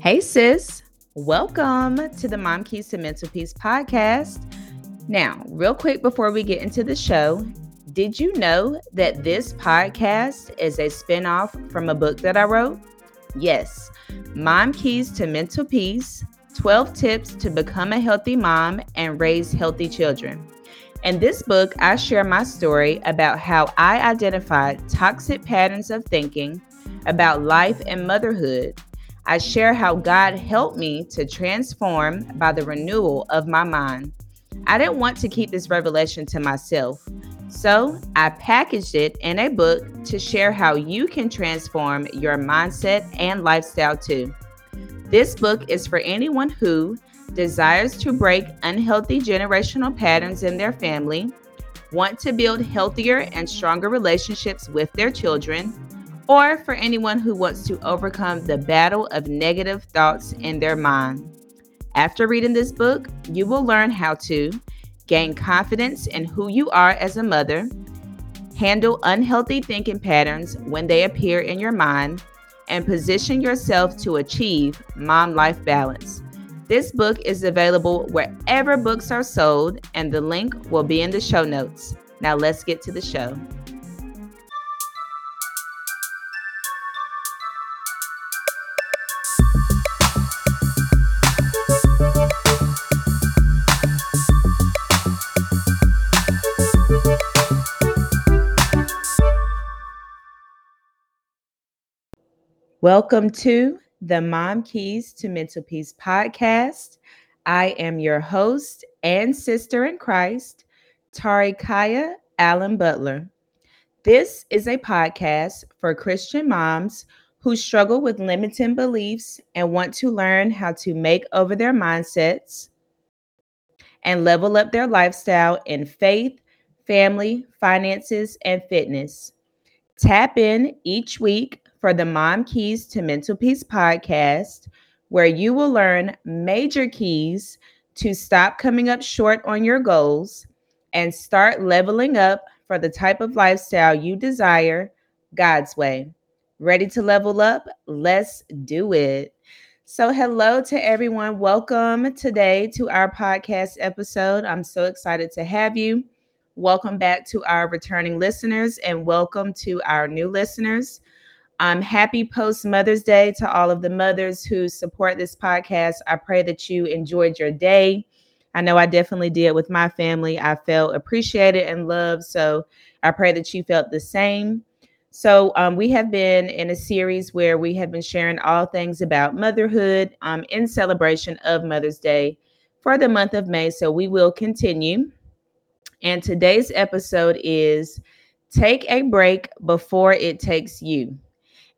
Hey sis, welcome to the Mom Keys to Mental Peace podcast. Now, real quick before we get into the show, did you know that this podcast is a spinoff from a book that I wrote? Yes, Mom Keys to Mental Peace, 12 Tips to Become a Healthy Mom and Raise Healthy Children. In this book, I share my story about how I identified toxic patterns of thinking about life and motherhood. I share how God helped me to transform by the renewal of my mind. I didn't want to keep this revelation to myself, so I packaged it in a book to share how you can transform your mindset and lifestyle too. This book is for anyone who desires to break unhealthy generational patterns in their family, want to build healthier and stronger relationships with their children, or for anyone who wants to overcome the battle of negative thoughts in their mind. After reading this book, you will learn how to gain confidence in who you are as a mother, handle unhealthy thinking patterns when they appear in your mind, and position yourself to achieve mom-life balance. This book is available wherever books are sold, and the link will be in the show notes. Now let's get to the show. Welcome to the Mom Keys to Mental Peace podcast. I am your host and sister in Christ, Tari Khiya Allen Butler. This is a podcast for Christian moms who struggle with limiting beliefs and want to learn how to make over their mindsets and level up their lifestyle in faith, family, finances, and fitness. Tap in each week for the Mom Keys to Mental Peace podcast, where you will learn major keys to stop coming up short on your goals and start leveling up for the type of lifestyle you desire God's way. Ready to level up? Let's do it. So hello to everyone. Welcome today to our podcast episode. I'm so excited to have you. Welcome back to our returning listeners and welcome to our new listeners. Happy post-Mother's Day to all of the mothers who support this podcast. I pray that you enjoyed your day. I know I definitely did with my family. I felt appreciated and loved, so I pray that you felt the same. So we have been in a series where we have been sharing all things about motherhood in celebration of Mother's Day for the month of May, so we will continue. And today's episode is Take a Break Before It Takes You.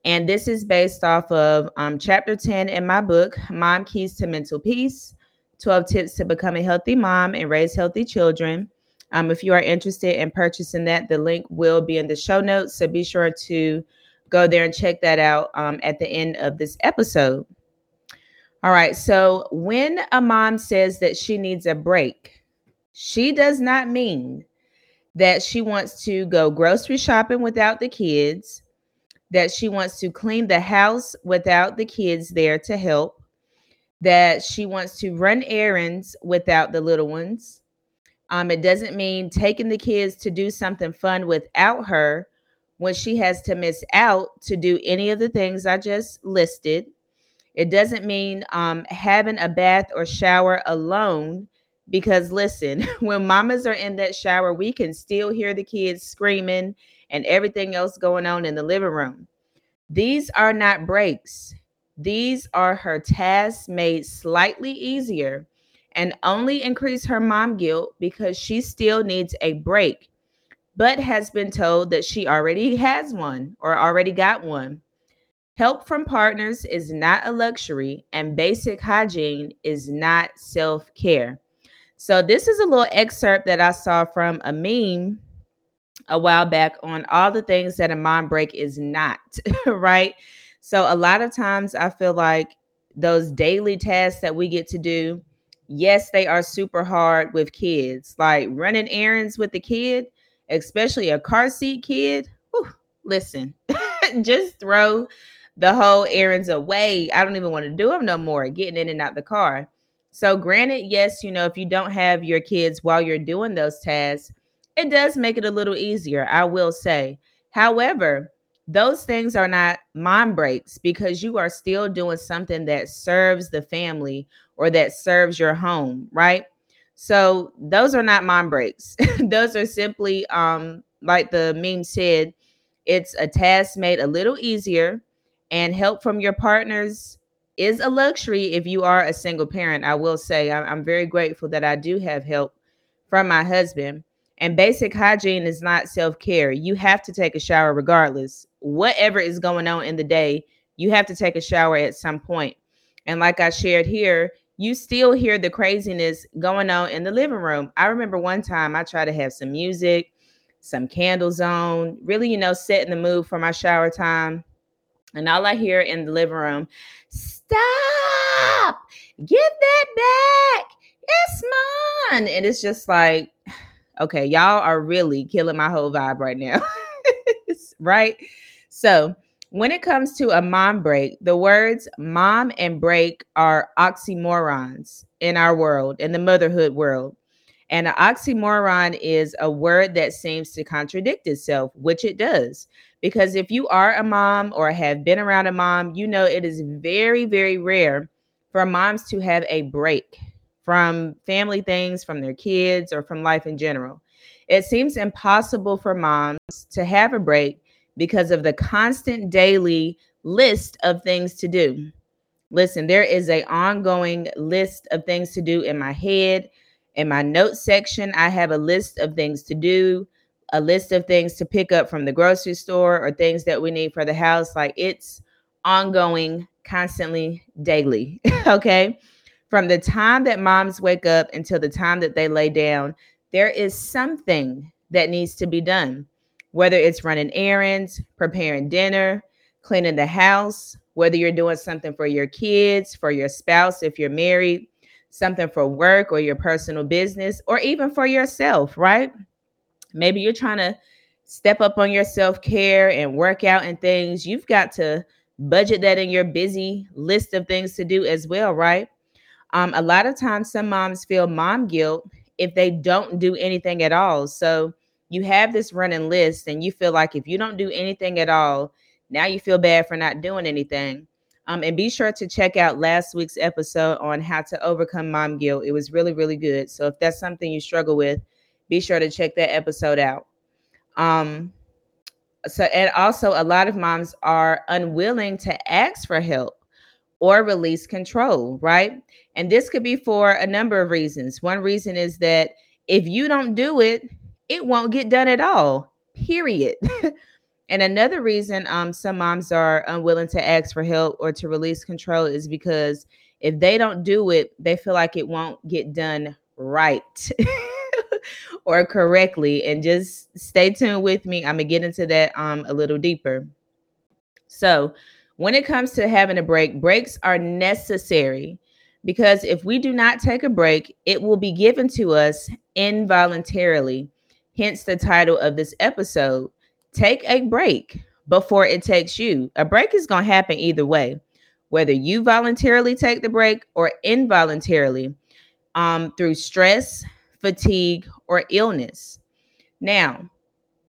And this is based off of chapter 10 in my book, Mom Keys to Mental Peace, 12 Tips to Become a Healthy Mom and Raise Healthy Children. If you are interested in purchasing that, the link will be in the show notes. So be sure to go there and check that out at the end of this episode. All right. So when a mom says that she needs a break, she does not mean that she wants to go grocery shopping without the kids, that she wants to clean the house without the kids there to help, that she wants to run errands without the little ones. It doesn't mean taking the kids to do something fun without her when she has to miss out to do any of the things I just listed. It doesn't mean having a bath or shower alone because listen, when mamas are in that shower, we can still hear the kids screaming and everything else going on in the living room. These are not breaks. These are her tasks made slightly easier and only increase her mom guilt because she still needs a break, but has been told that she already has one or already got one. Help from partners is not a luxury and basic hygiene is not self-care. So this is a little excerpt that I saw from a meme a while back on all the things that a mom break is not, right? So a lot of times I feel like those daily tasks that we get to do, yes, they are super hard with kids, like running errands with the kid, especially a car seat kid. Whew, listen, just throw the whole errands away. I don't even want to do them no more, getting in and out the car. So granted, yes, you know, if you don't have your kids while you're doing those tasks, it does make it a little easier, I will say. However, those things are not mom breaks because you are still doing something that serves the family or that serves your home, right? So those are not mom breaks. Those are simply, like the meme said, it's a task made a little easier, and help from your partners is a luxury if you are a single parent. I will say I'm very grateful that I do have help from my husband. And basic hygiene is not self-care. You have to take a shower regardless. Whatever is going on in the day, you have to take a shower at some point. And like I shared here, you still hear the craziness going on in the living room. I remember one time I tried to have some music, some candles on, really, you know, setting the mood for my shower time. And all I hear in the living room, stop, give that back, it's mine. And it's just like, okay, y'all are really killing my whole vibe right now, right? So when it comes to a mom break, the words mom and break are oxymorons in our world, in the motherhood world. And an oxymoron is a word that seems to contradict itself, which it does. Because if you are a mom or have been around a mom, you know it is very, very rare for moms to have a break from family things, from their kids, or from life in general. It seems impossible for moms to have a break because of the constant daily list of things to do. Listen, there is an ongoing list of things to do in my head. In my notes section, I have a list of things to do, a list of things to pick up from the grocery store or things that we need for the house. Like, it's ongoing, constantly, daily, okay? From the time that moms wake up until the time that they lay down, there is something that needs to be done, whether it's running errands, preparing dinner, cleaning the house, whether you're doing something for your kids, for your spouse, if you're married, something for work or your personal business, or even for yourself, right? Maybe you're trying to step up on your self-care and work out and things. You've got to budget that in your busy list of things to do as well, right? A lot of times some moms feel mom guilt if they don't do anything at all. So you have this running list and you feel like if you don't do anything at all, now you feel bad for not doing anything. And be sure to check out last week's episode on how to overcome mom guilt. It was really, really good. So if that's something you struggle with, be sure to check that episode out. And also a lot of moms are unwilling to ask for help or release control, right? And this could be for a number of reasons. One reason is that if you don't do it, it won't get done at all, period. And another reason some moms are unwilling to ask for help or to release control is because if they don't do it, they feel like it won't get done right or correctly. And just stay tuned with me. I'm going to get into that a little deeper. So when it comes to having a break, breaks are necessary because if we do not take a break, it will be given to us involuntarily. Hence the title of this episode. Take a break before it takes you. A break is going to happen either way, whether you voluntarily take the break or involuntarily through stress, fatigue, or illness. Now,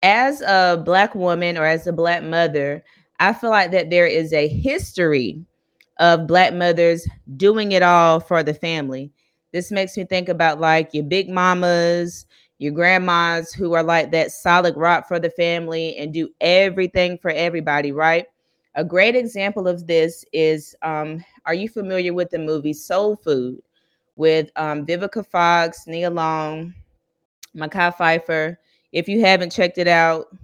as a Black woman or as a Black mother, I feel like that there is a history of Black mothers doing it all for the family. This makes me think about like your big mamas, your grandmas who are like that solid rock for the family and do everything for everybody, right? A great example of this is, are you familiar with the movie Soul Food with Vivica Fox, Nia Long, Mekhi Phifer? If you haven't checked it out,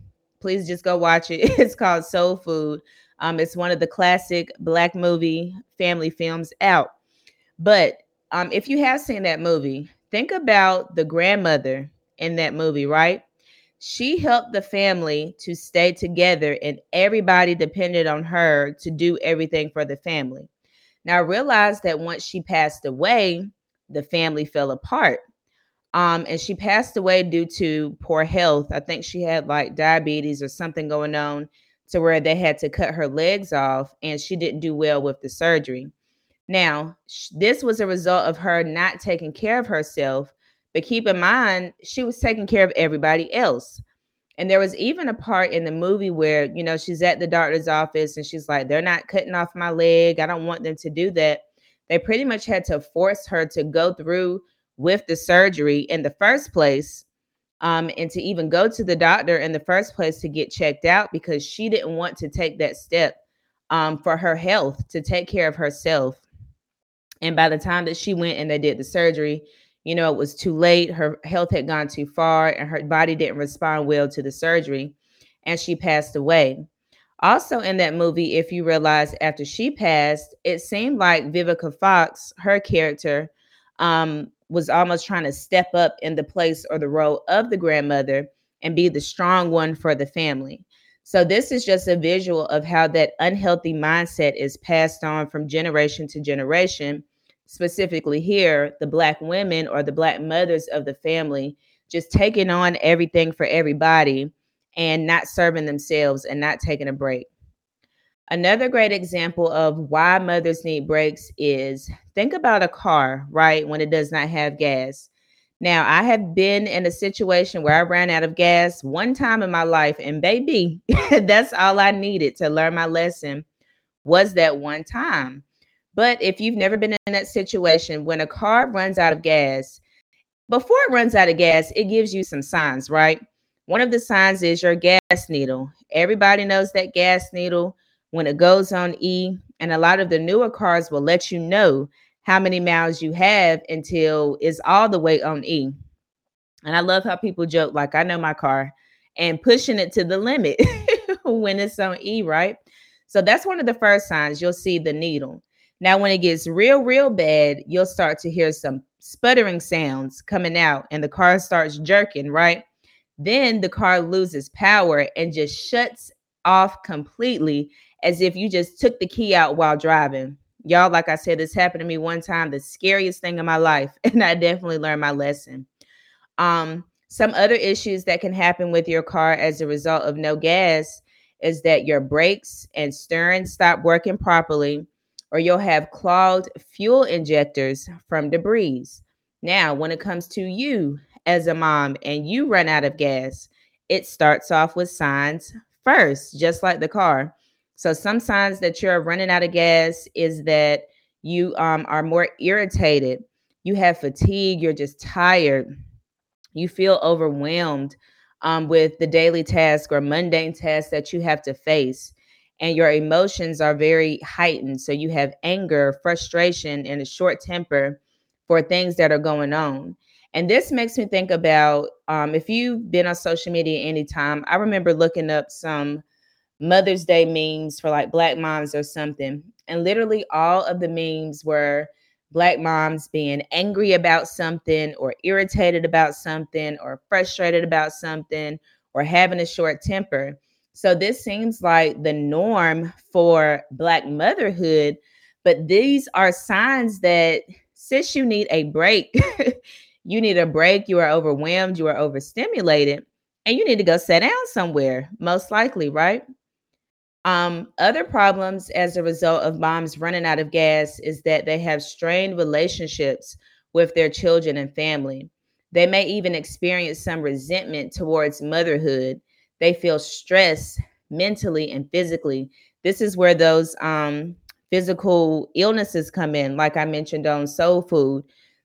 please just go watch it. It's called Soul Food. It's one of the classic Black movie family films out. But if you have seen that movie, think about the grandmother in that movie, right? She helped the family to stay together and everybody depended on her to do everything for the family. Now, I realized that once she passed away, the family fell apart. And she passed away due to poor health. I think she had like diabetes or something going on to where they had to cut her legs off, and she didn't do well with the surgery. Now, this was a result of her not taking care of herself, but keep in mind, she was taking care of everybody else. And there was even a part in the movie where, you know, she's at the doctor's office and she's like, they're not cutting off my leg. I don't want them to do that. They pretty much had to force her to go through with the surgery in the first place, and to even go to the doctor in the first place to get checked out, because she didn't want to take that step for her health, to take care of herself. And by the time that she went and they did the surgery, you know, it was too late. Her health had gone too far and her body didn't respond well to the surgery, and she passed away. Also in that movie, if you realize, after she passed, it seemed like Vivica Fox, her character, was almost trying to step up in the place or the role of the grandmother and be the strong one for the family. So this is just a visual of how that unhealthy mindset is passed on from generation to generation. Specifically here, the Black women or the Black mothers of the family just taking on everything for everybody and not serving themselves and not taking a break. Another great example of why mothers need breaks is, think about a car, right, when it does not have gas. Now, I have been in a situation where I ran out of gas one time in my life, and baby, that's all I needed to learn my lesson, was that one time. But if you've never been in that situation, when a car runs out of gas, before it runs out of gas, it gives you some signs, right? One of the signs is your gas needle. Everybody knows that gas needle, when it goes on E, and a lot of the newer cars will let you know how many miles you have until it's all the way on E. And I love how people joke, like, I know my car, and pushing it to the limit when it's on E, right? So that's one of the first signs. You'll see the needle. Now, when it gets real, real bad, you'll start to hear some sputtering sounds coming out and the car starts jerking, right? Then the car loses power and just shuts off completely, as if you just took the key out while driving. Y'all, like I said, this happened to me one time, the scariest thing in my life, and I definitely learned my lesson. Some other issues that can happen with your car as a result of no gas is that your brakes and steering stop working properly, or you'll have clogged fuel injectors from debris. Now, when it comes to you as a mom and you run out of gas, it starts off with signs first, just like the car. So some signs that you're running out of gas is that you are more irritated. You have fatigue. You're just tired. You feel overwhelmed with the daily task or mundane task that you have to face. And your emotions are very heightened. So you have anger, frustration, and a short temper for things that are going on. And this makes me think about, if you've been on social media anytime, I remember looking up some Mother's Day memes for like Black moms or something. And literally all of the memes were Black moms being angry about something, or irritated about something, or frustrated about something, or having a short temper. So this seems like the norm for Black motherhood, but these are signs that, sis, you need a break. You need a break. You are overwhelmed. You are overstimulated, and you need to go sit down somewhere, most likely, right? Other problems as a result of moms running out of gas is that they have strained relationships with their children and family. They may even experience some resentment towards motherhood. They feel stress mentally and physically. This is where those physical illnesses come in, like I mentioned on Soul Food,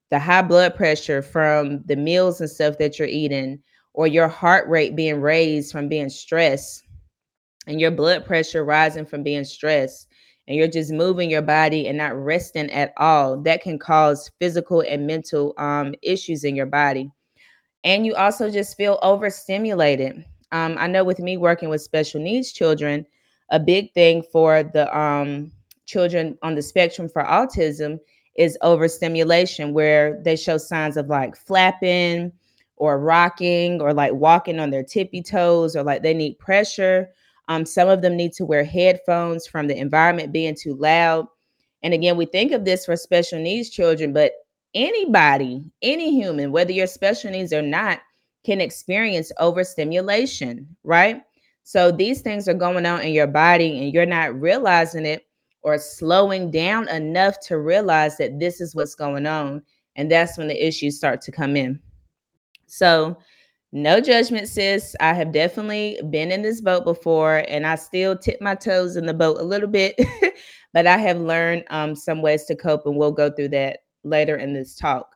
the high blood pressure from the meals and stuff that you're eating, or your heart rate being raised from being stressed, and your blood pressure rising from being stressed, and you're just moving your body and not resting at all. That can cause physical and mental issues in your body. And you also just feel overstimulated. I know with me working with special needs children, a big thing for the children on the spectrum for autism is overstimulation, where they show signs of like flapping or rocking or like walking on their tippy toes, or like they need pressure. Some of them need to wear headphones from the environment being too loud. And again, we think of this for special needs children, but anybody, any human, whether you're special needs or not, can experience overstimulation, right? So these things are going on in your body and you're not realizing it or slowing down enough to realize that this is what's going on. And that's when the issues start to come in. So no judgment, sis. I have definitely been in this boat before and I still tip my toes in the boat a little bit, but I have learned some ways to cope and we'll go through that later in this talk.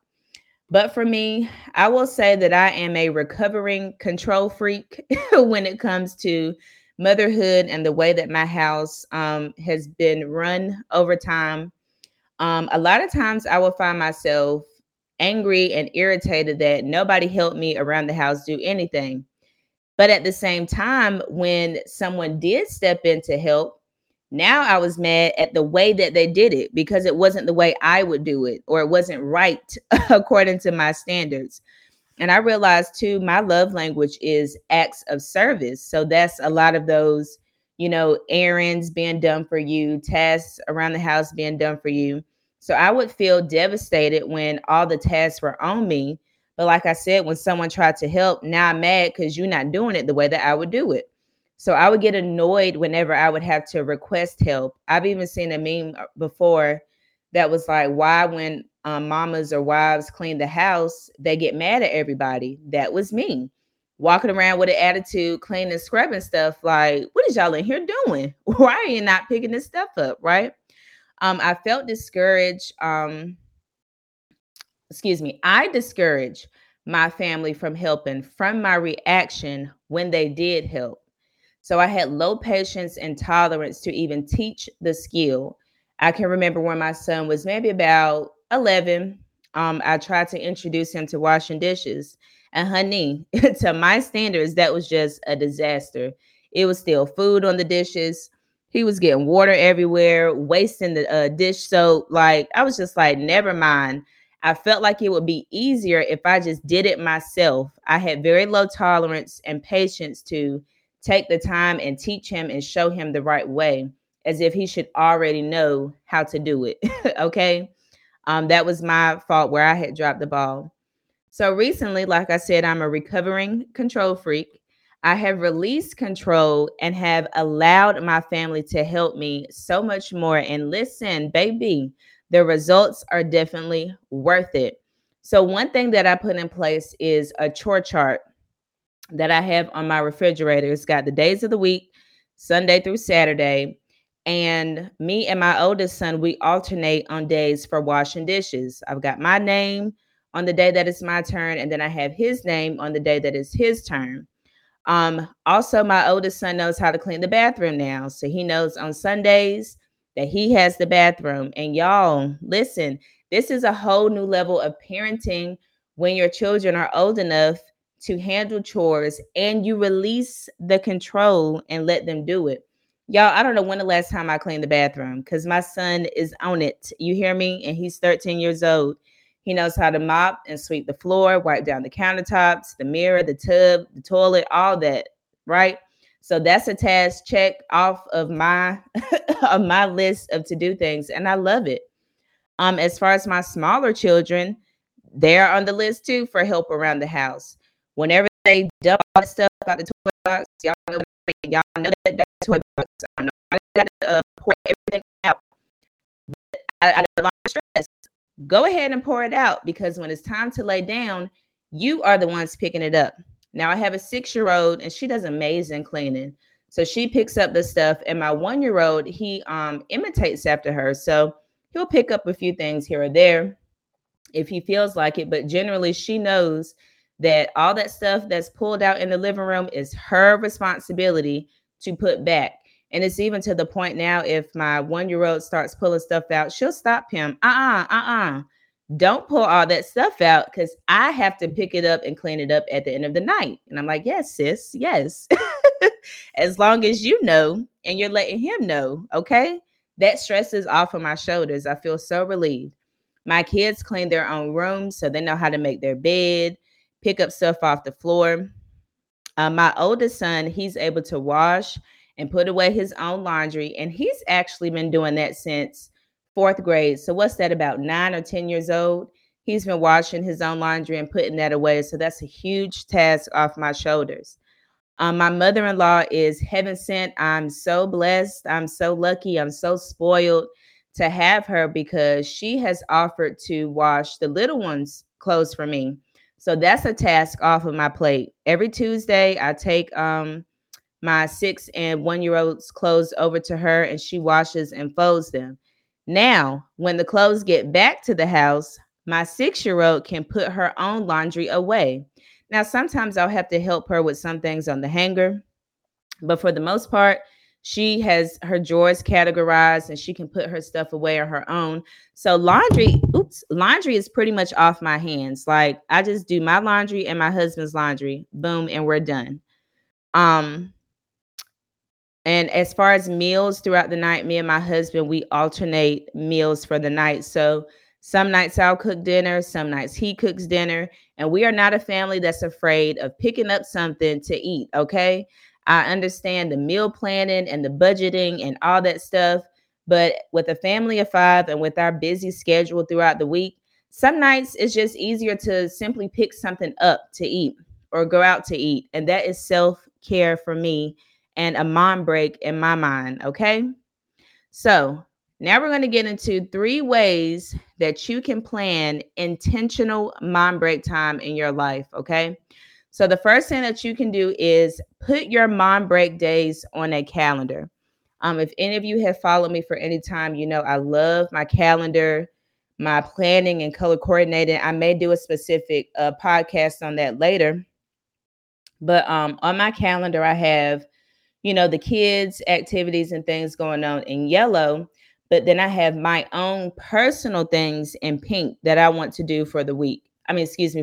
But for me, I will say that I am a recovering control freak when it comes to motherhood and the way that my house has been run over time. A lot of times I will find myself angry and irritated that nobody helped me around the house do anything. But at the same time, when someone did step in to help, now I was mad at the way that they did it because it wasn't the way I would do it, or it wasn't right according to my standards. And I realized too, my love language is acts of service. So that's a lot of those, you know, errands being done for you, tasks around the house being done for you. So I would feel devastated when all the tasks were on me. But like I said, when someone tried to help, now I'm mad because you're not doing it the way that I would do it. So I would get annoyed whenever I would have to request help. I've even seen a meme before that was like, why when mamas or wives clean the house, they get mad at everybody. That was me. Walking around with an attitude, cleaning, scrubbing stuff. Like, what is y'all in here doing? Why are you not picking this stuff up, right? I felt discouraged. I discouraged my family from helping from my reaction when they did help. So I had low patience and tolerance to even teach the skill. I can remember when my son was maybe about 11, I tried to introduce him to washing dishes. And honey, to my standards, that was just a disaster. It was still food on the dishes. He was getting water everywhere, wasting the dish soap. Like, I was just like, never mind. I felt like it would be easier if I just did it myself. I had very low tolerance and patience to take the time and teach him and show him the right way as if he should already know how to do it. Okay. That was my fault where I had dropped the ball. So recently, like I said, I'm a recovering control freak. I have released control and have allowed my family to help me so much more. And listen, baby, the results are definitely worth it. So one thing that I put in place is a chore chart that I have on my refrigerator. It's got the days of the week, Sunday through Saturday. And me and my oldest son, we alternate on days for washing dishes. I've got my name on the day that it's my turn. And then I have his name on the day that it's his turn. Also, my oldest son knows how to clean the bathroom now. So he knows on Sundays that he has the bathroom. And y'all, listen, this is a whole new level of parenting when your children are old enough to handle chores and you release the control and let them do it. Y'all, I don't know when the last time I cleaned the bathroom because my son is on it. You hear me? And he's 13 years old. He knows how to mop and sweep the floor, wipe down the countertops, the mirror, the tub, the toilet, all that, right? So that's a task check off of my of my list of to-do things. And I love it. As far as my smaller children, they're on the list too for help around the house. Whenever they dump all the stuff out the toy box, y'all know that toy box. I know I got to pour everything out. But I know a lot of stress. Go ahead and pour it out because when it's time to lay down, you are the ones picking it up. Now I have a 6-year-old and she does amazing cleaning. So she picks up the stuff, and my 1-year-old, he imitates after her. So he'll pick up a few things here or there if he feels like it. But generally, she knows that all that stuff that's pulled out in the living room is her responsibility to put back. And it's even to the point now, if my 1-year-old starts pulling stuff out, she'll stop him. Don't pull all that stuff out because I have to pick it up and clean it up at the end of the night. And I'm like, yes, sis, yes. As long as you know and you're letting him know, okay? That stress is off of my shoulders. I feel so relieved. My kids clean their own rooms, so they know how to make their bed, pick up stuff off the floor. My oldest son, he's able to wash and put away his own laundry. And he's actually been doing that since 4th grade. So what's that, about 9 or 10 years old? He's been washing his own laundry and putting that away. So that's a huge task off my shoulders. My mother-in-law is heaven sent. I'm so blessed. I'm so lucky. I'm so spoiled to have her because she has offered to wash the little ones' clothes for me. So that's a task off of my plate. Every Tuesday, I take my 6- and 1-year-old's clothes over to her and she washes and folds them. Now, when the clothes get back to the house, my 6-year-old can put her own laundry away. Now, sometimes I'll have to help her with some things on the hanger, but for the most part, she has her drawers categorized and she can put her stuff away on her own. So laundry is pretty much off my hands. Like I just do my laundry and my husband's laundry, boom, and we're done. And as far as meals throughout the night, me and my husband, we alternate meals for the night. So some nights I'll cook dinner, some nights he cooks dinner, and we are not a family that's afraid of picking up something to eat, okay? I understand the meal planning and the budgeting and all that stuff, but with a family of 5 and with our busy schedule throughout the week, some nights it's just easier to simply pick something up to eat or go out to eat, and that is self-care for me and a mom break in my mind, okay? So now we're going to get into 3 ways that you can plan intentional mom break time in your life, okay? So the first thing that you can do is put your mom break days on a calendar. If any of you have followed me for any time, you know I love my calendar, my planning and color coordinating. I may do a specific podcast on that later. But on my calendar, I have, you know, the kids' activities and things going on in yellow. But then I have my own personal things in pink that I want to do for the week.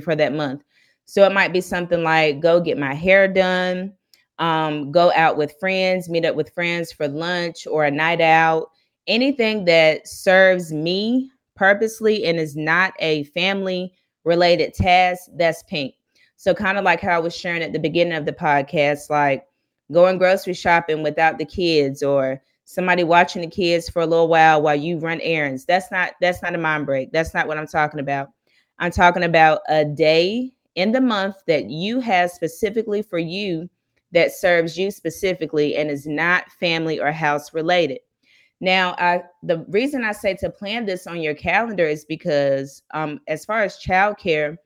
For that month. So it might be something like go get my hair done, go out with friends, meet up with friends for lunch or a night out. Anything that serves me purposely and is not a family-related task, that's pink. So kind of like how I was sharing at the beginning of the podcast, like going grocery shopping without the kids or somebody watching the kids for a little while you run errands. That's not a mom break. That's not what I'm talking about. I'm talking about a day in the month that you have specifically for you that serves you specifically and is not family or house related. Now, the reason I say to plan this on your calendar is because as far as childcare,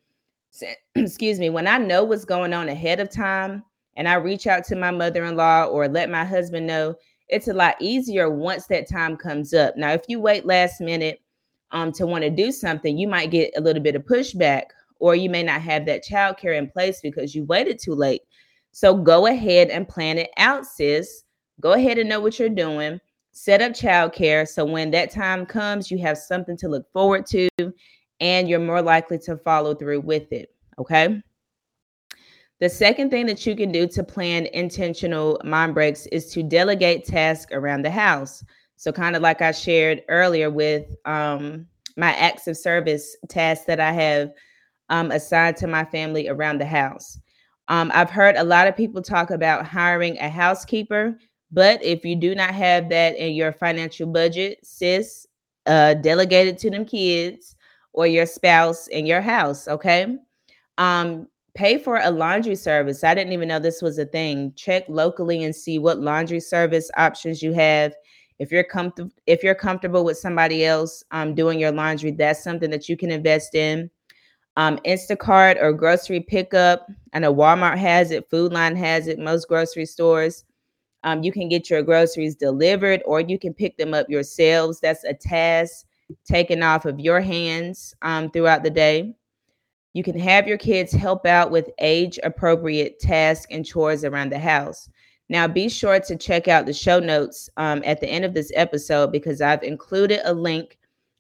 when I know what's going on ahead of time and I reach out to my mother-in-law or let my husband know, it's a lot easier once that time comes up. Now, if you wait last minute to want to do something, you might get a little bit of pushback or you may not have that childcare in place because you waited too late. So go ahead and plan it out, sis. Go ahead and know what you're doing. Set up childcare so when that time comes, you have something to look forward to and you're more likely to follow through with it, okay? The second thing that you can do to plan intentional mom breaks is to delegate tasks around the house. So kind of like I shared earlier with my acts of service tasks that I have assigned to my family around the house. I've heard a lot of people talk about hiring a housekeeper, but if you do not have that in your financial budget, sis, delegate it to them kids or your spouse in your house, okay? Pay for a laundry service. I didn't even know this was a thing. Check locally and see what laundry service options you have. If you're comfortable with somebody else doing your laundry, that's something that you can invest in. Instacart or grocery pickup. I know Walmart has it. Food Line has it. Most grocery stores. You can get your groceries delivered or you can pick them up yourselves. That's a task taken off of your hands throughout the day. You can have your kids help out with age-appropriate tasks and chores around the house. Now, be sure to check out the show notes at the end of this episode because I've included a link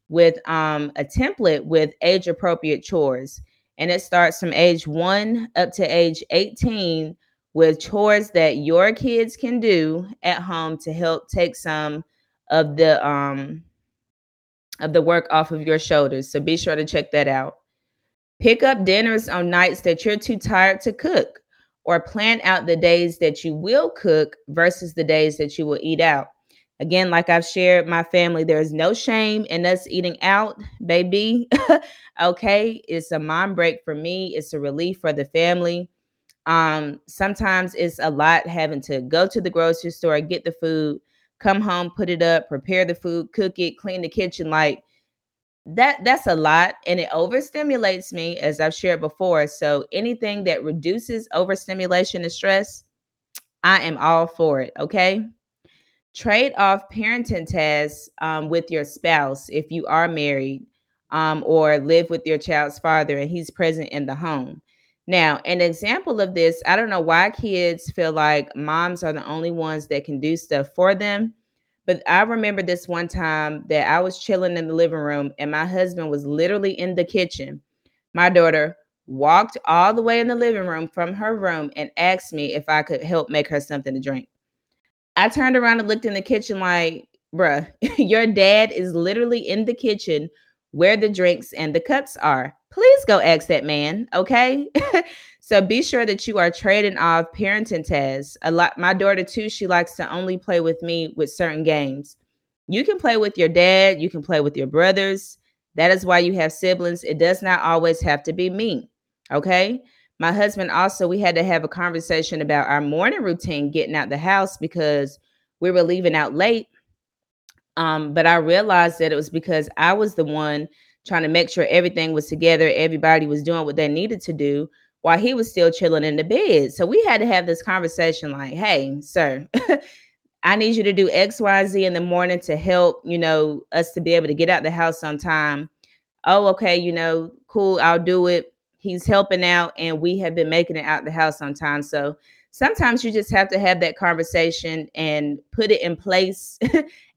with a template with age-appropriate chores. And it starts from age 1 up to age 18 with chores that your kids can do at home to help take some of the work off of your shoulders. So be sure to check that out. Pick up dinners on nights that you're too tired to cook or plan out the days that you will cook versus the days that you will eat out. Again, like I've shared, my family, there's no shame in us eating out, baby. Okay, it's a mom break for me. It's a relief for the family. Sometimes it's a lot having to go to the grocery store, get the food, come home, put it up, prepare the food, cook it, clean the kitchen. Like that's a lot, and it overstimulates me, as I've shared before. So anything that reduces overstimulation and stress, I am all for it. Okay. Trade off parenting tasks with your spouse if you are married or live with your child's father and he's present in the home. Now, an example of this, I don't know why kids feel like moms are the only ones that can do stuff for them. But I remember this one time that I was chilling in the living room and my husband was literally in the kitchen. My daughter walked all the way in the living room from her room and asked me if I could help make her something to drink. I turned around and looked in the kitchen like, bruh, your dad is literally in the kitchen where the drinks and the cups are. Please go ask that man, okay? So be sure that you are trading off parenting tasks. A lot, my daughter too, she likes to only play with me with certain games. You can play with your dad, you can play with your brothers. That is why you have siblings. It does not always have to be me, okay? My husband also, we had to have a conversation about our morning routine, getting out the house because we were leaving out late. But I realized that it was because I was the one trying to make sure everything was together, everybody was doing what they needed to do while he was still chilling in the bed. So we had to have this conversation like, hey, sir, I need you to do X, Y, Z in the morning to help, us to be able to get out the house on time. Oh, okay, cool, I'll do it. He's helping out and we have been making it out the house on time. So sometimes you just have to have that conversation and put it in place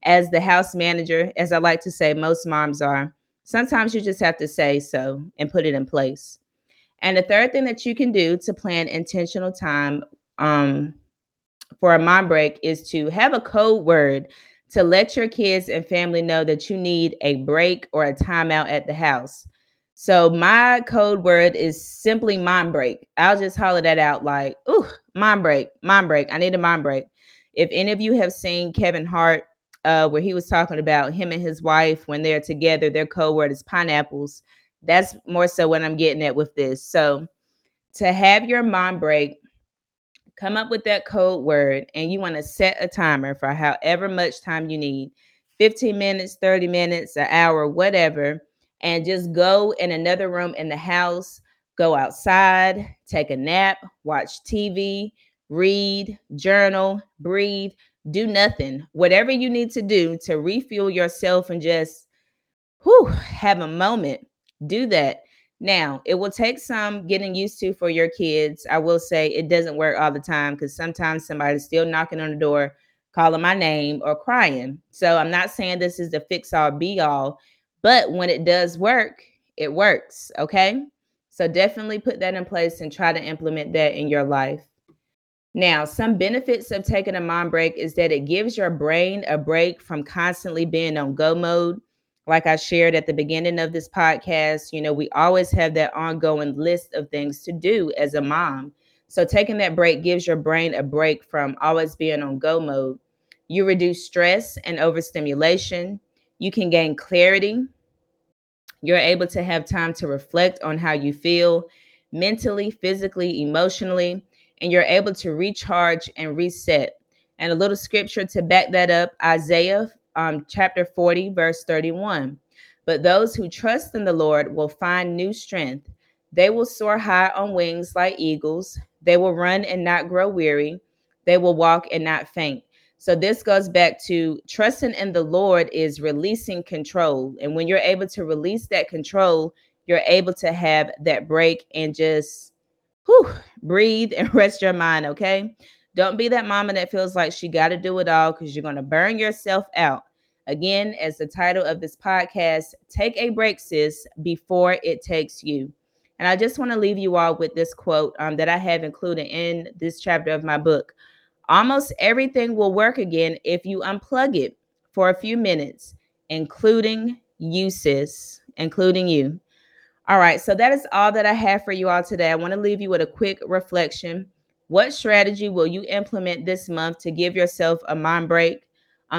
as the house manager, as I like to say, most moms are. Sometimes you just have to say so and put it in place. And the third thing that you can do to plan intentional time for a mom break is to have a code word to let your kids and family know that you need a break or a timeout at the house. So my code word is simply mom break. I'll just holler that out like, ooh, mom break. I need a mom break. If any of you have seen Kevin Hart, where he was talking about him and his wife, when they're together, their code word is pineapples. That's more so what I'm getting at with this. So to have your mom break, come up with that code word, and you want to set a timer for however much time you need, 15 minutes, 30 minutes, an hour, whatever, and just go in another room in the house, go outside, take a nap, watch TV, read, journal, breathe. Do nothing, whatever you need to do to refuel yourself and just have a moment. Do that. Now, it will take some getting used to for your kids. I will say it doesn't work all the time because sometimes somebody's still knocking on the door, calling my name or crying. So I'm not saying this is the fix all be all, but when it does work, it works. Okay. So definitely put that in place and try to implement that in your life. Now, some benefits of taking a mom break is that it gives your brain a break from constantly being on go mode. Like I shared at the beginning of this podcast, we always have that ongoing list of things to do as a mom. So taking that break gives your brain a break from always being on go mode. You reduce stress and overstimulation. You can gain clarity. You're able to have time to reflect on how you feel mentally, physically, emotionally. And you're able to recharge and reset. And a little scripture to back that up, Isaiah chapter 40, verse 31. But those who trust in the Lord will find new strength. They will soar high on wings like eagles. They will run and not grow weary. They will walk and not faint. So this goes back to trusting in the Lord is releasing control. And when you're able to release that control, you're able to have that break and just breathe and rest your mind, okay? Don't be that mama that feels like she got to do it all because you're going to burn yourself out. Again, as the title of this podcast, take a break, sis, before it takes you. And I just want to leave you all with this quote that I have included in this chapter of my book. Almost everything will work again if you unplug it for a few minutes, including you, sis, including you. All right, so that is all that I have for you all today. I want to leave you with a quick reflection. What strategy will you implement this month to give yourself a mom break?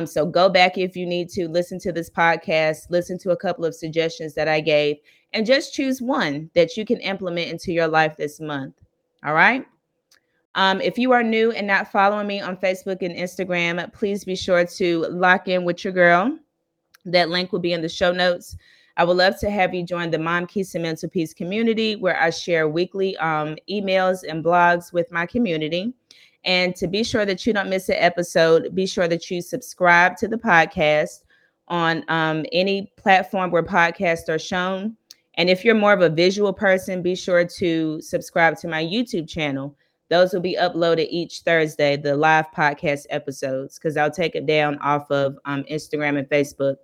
So go back if you need to, listen to this podcast, listen to a couple of suggestions that I gave, and just choose one that you can implement into your life this month. All right? If you are new and not following me on Facebook and Instagram, please be sure to lock in with your girl. That link will be in the show notes. I would love to have you join the Mom Keys to Mental Peace community, where I share weekly emails and blogs with my community. And to be sure that you don't miss an episode, be sure that you subscribe to the podcast on any platform where podcasts are shown. And if you're more of a visual person, be sure to subscribe to my YouTube channel. Those will be uploaded each Thursday, the live podcast episodes, because I'll take it down off of Instagram and Facebook.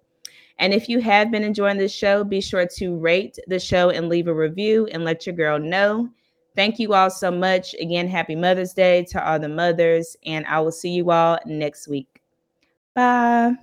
And if you have been enjoying this show, be sure to rate the show and leave a review and let your girl know. Thank you all so much. Again, happy Mother's Day to all the mothers, and I will see you all next week. Bye.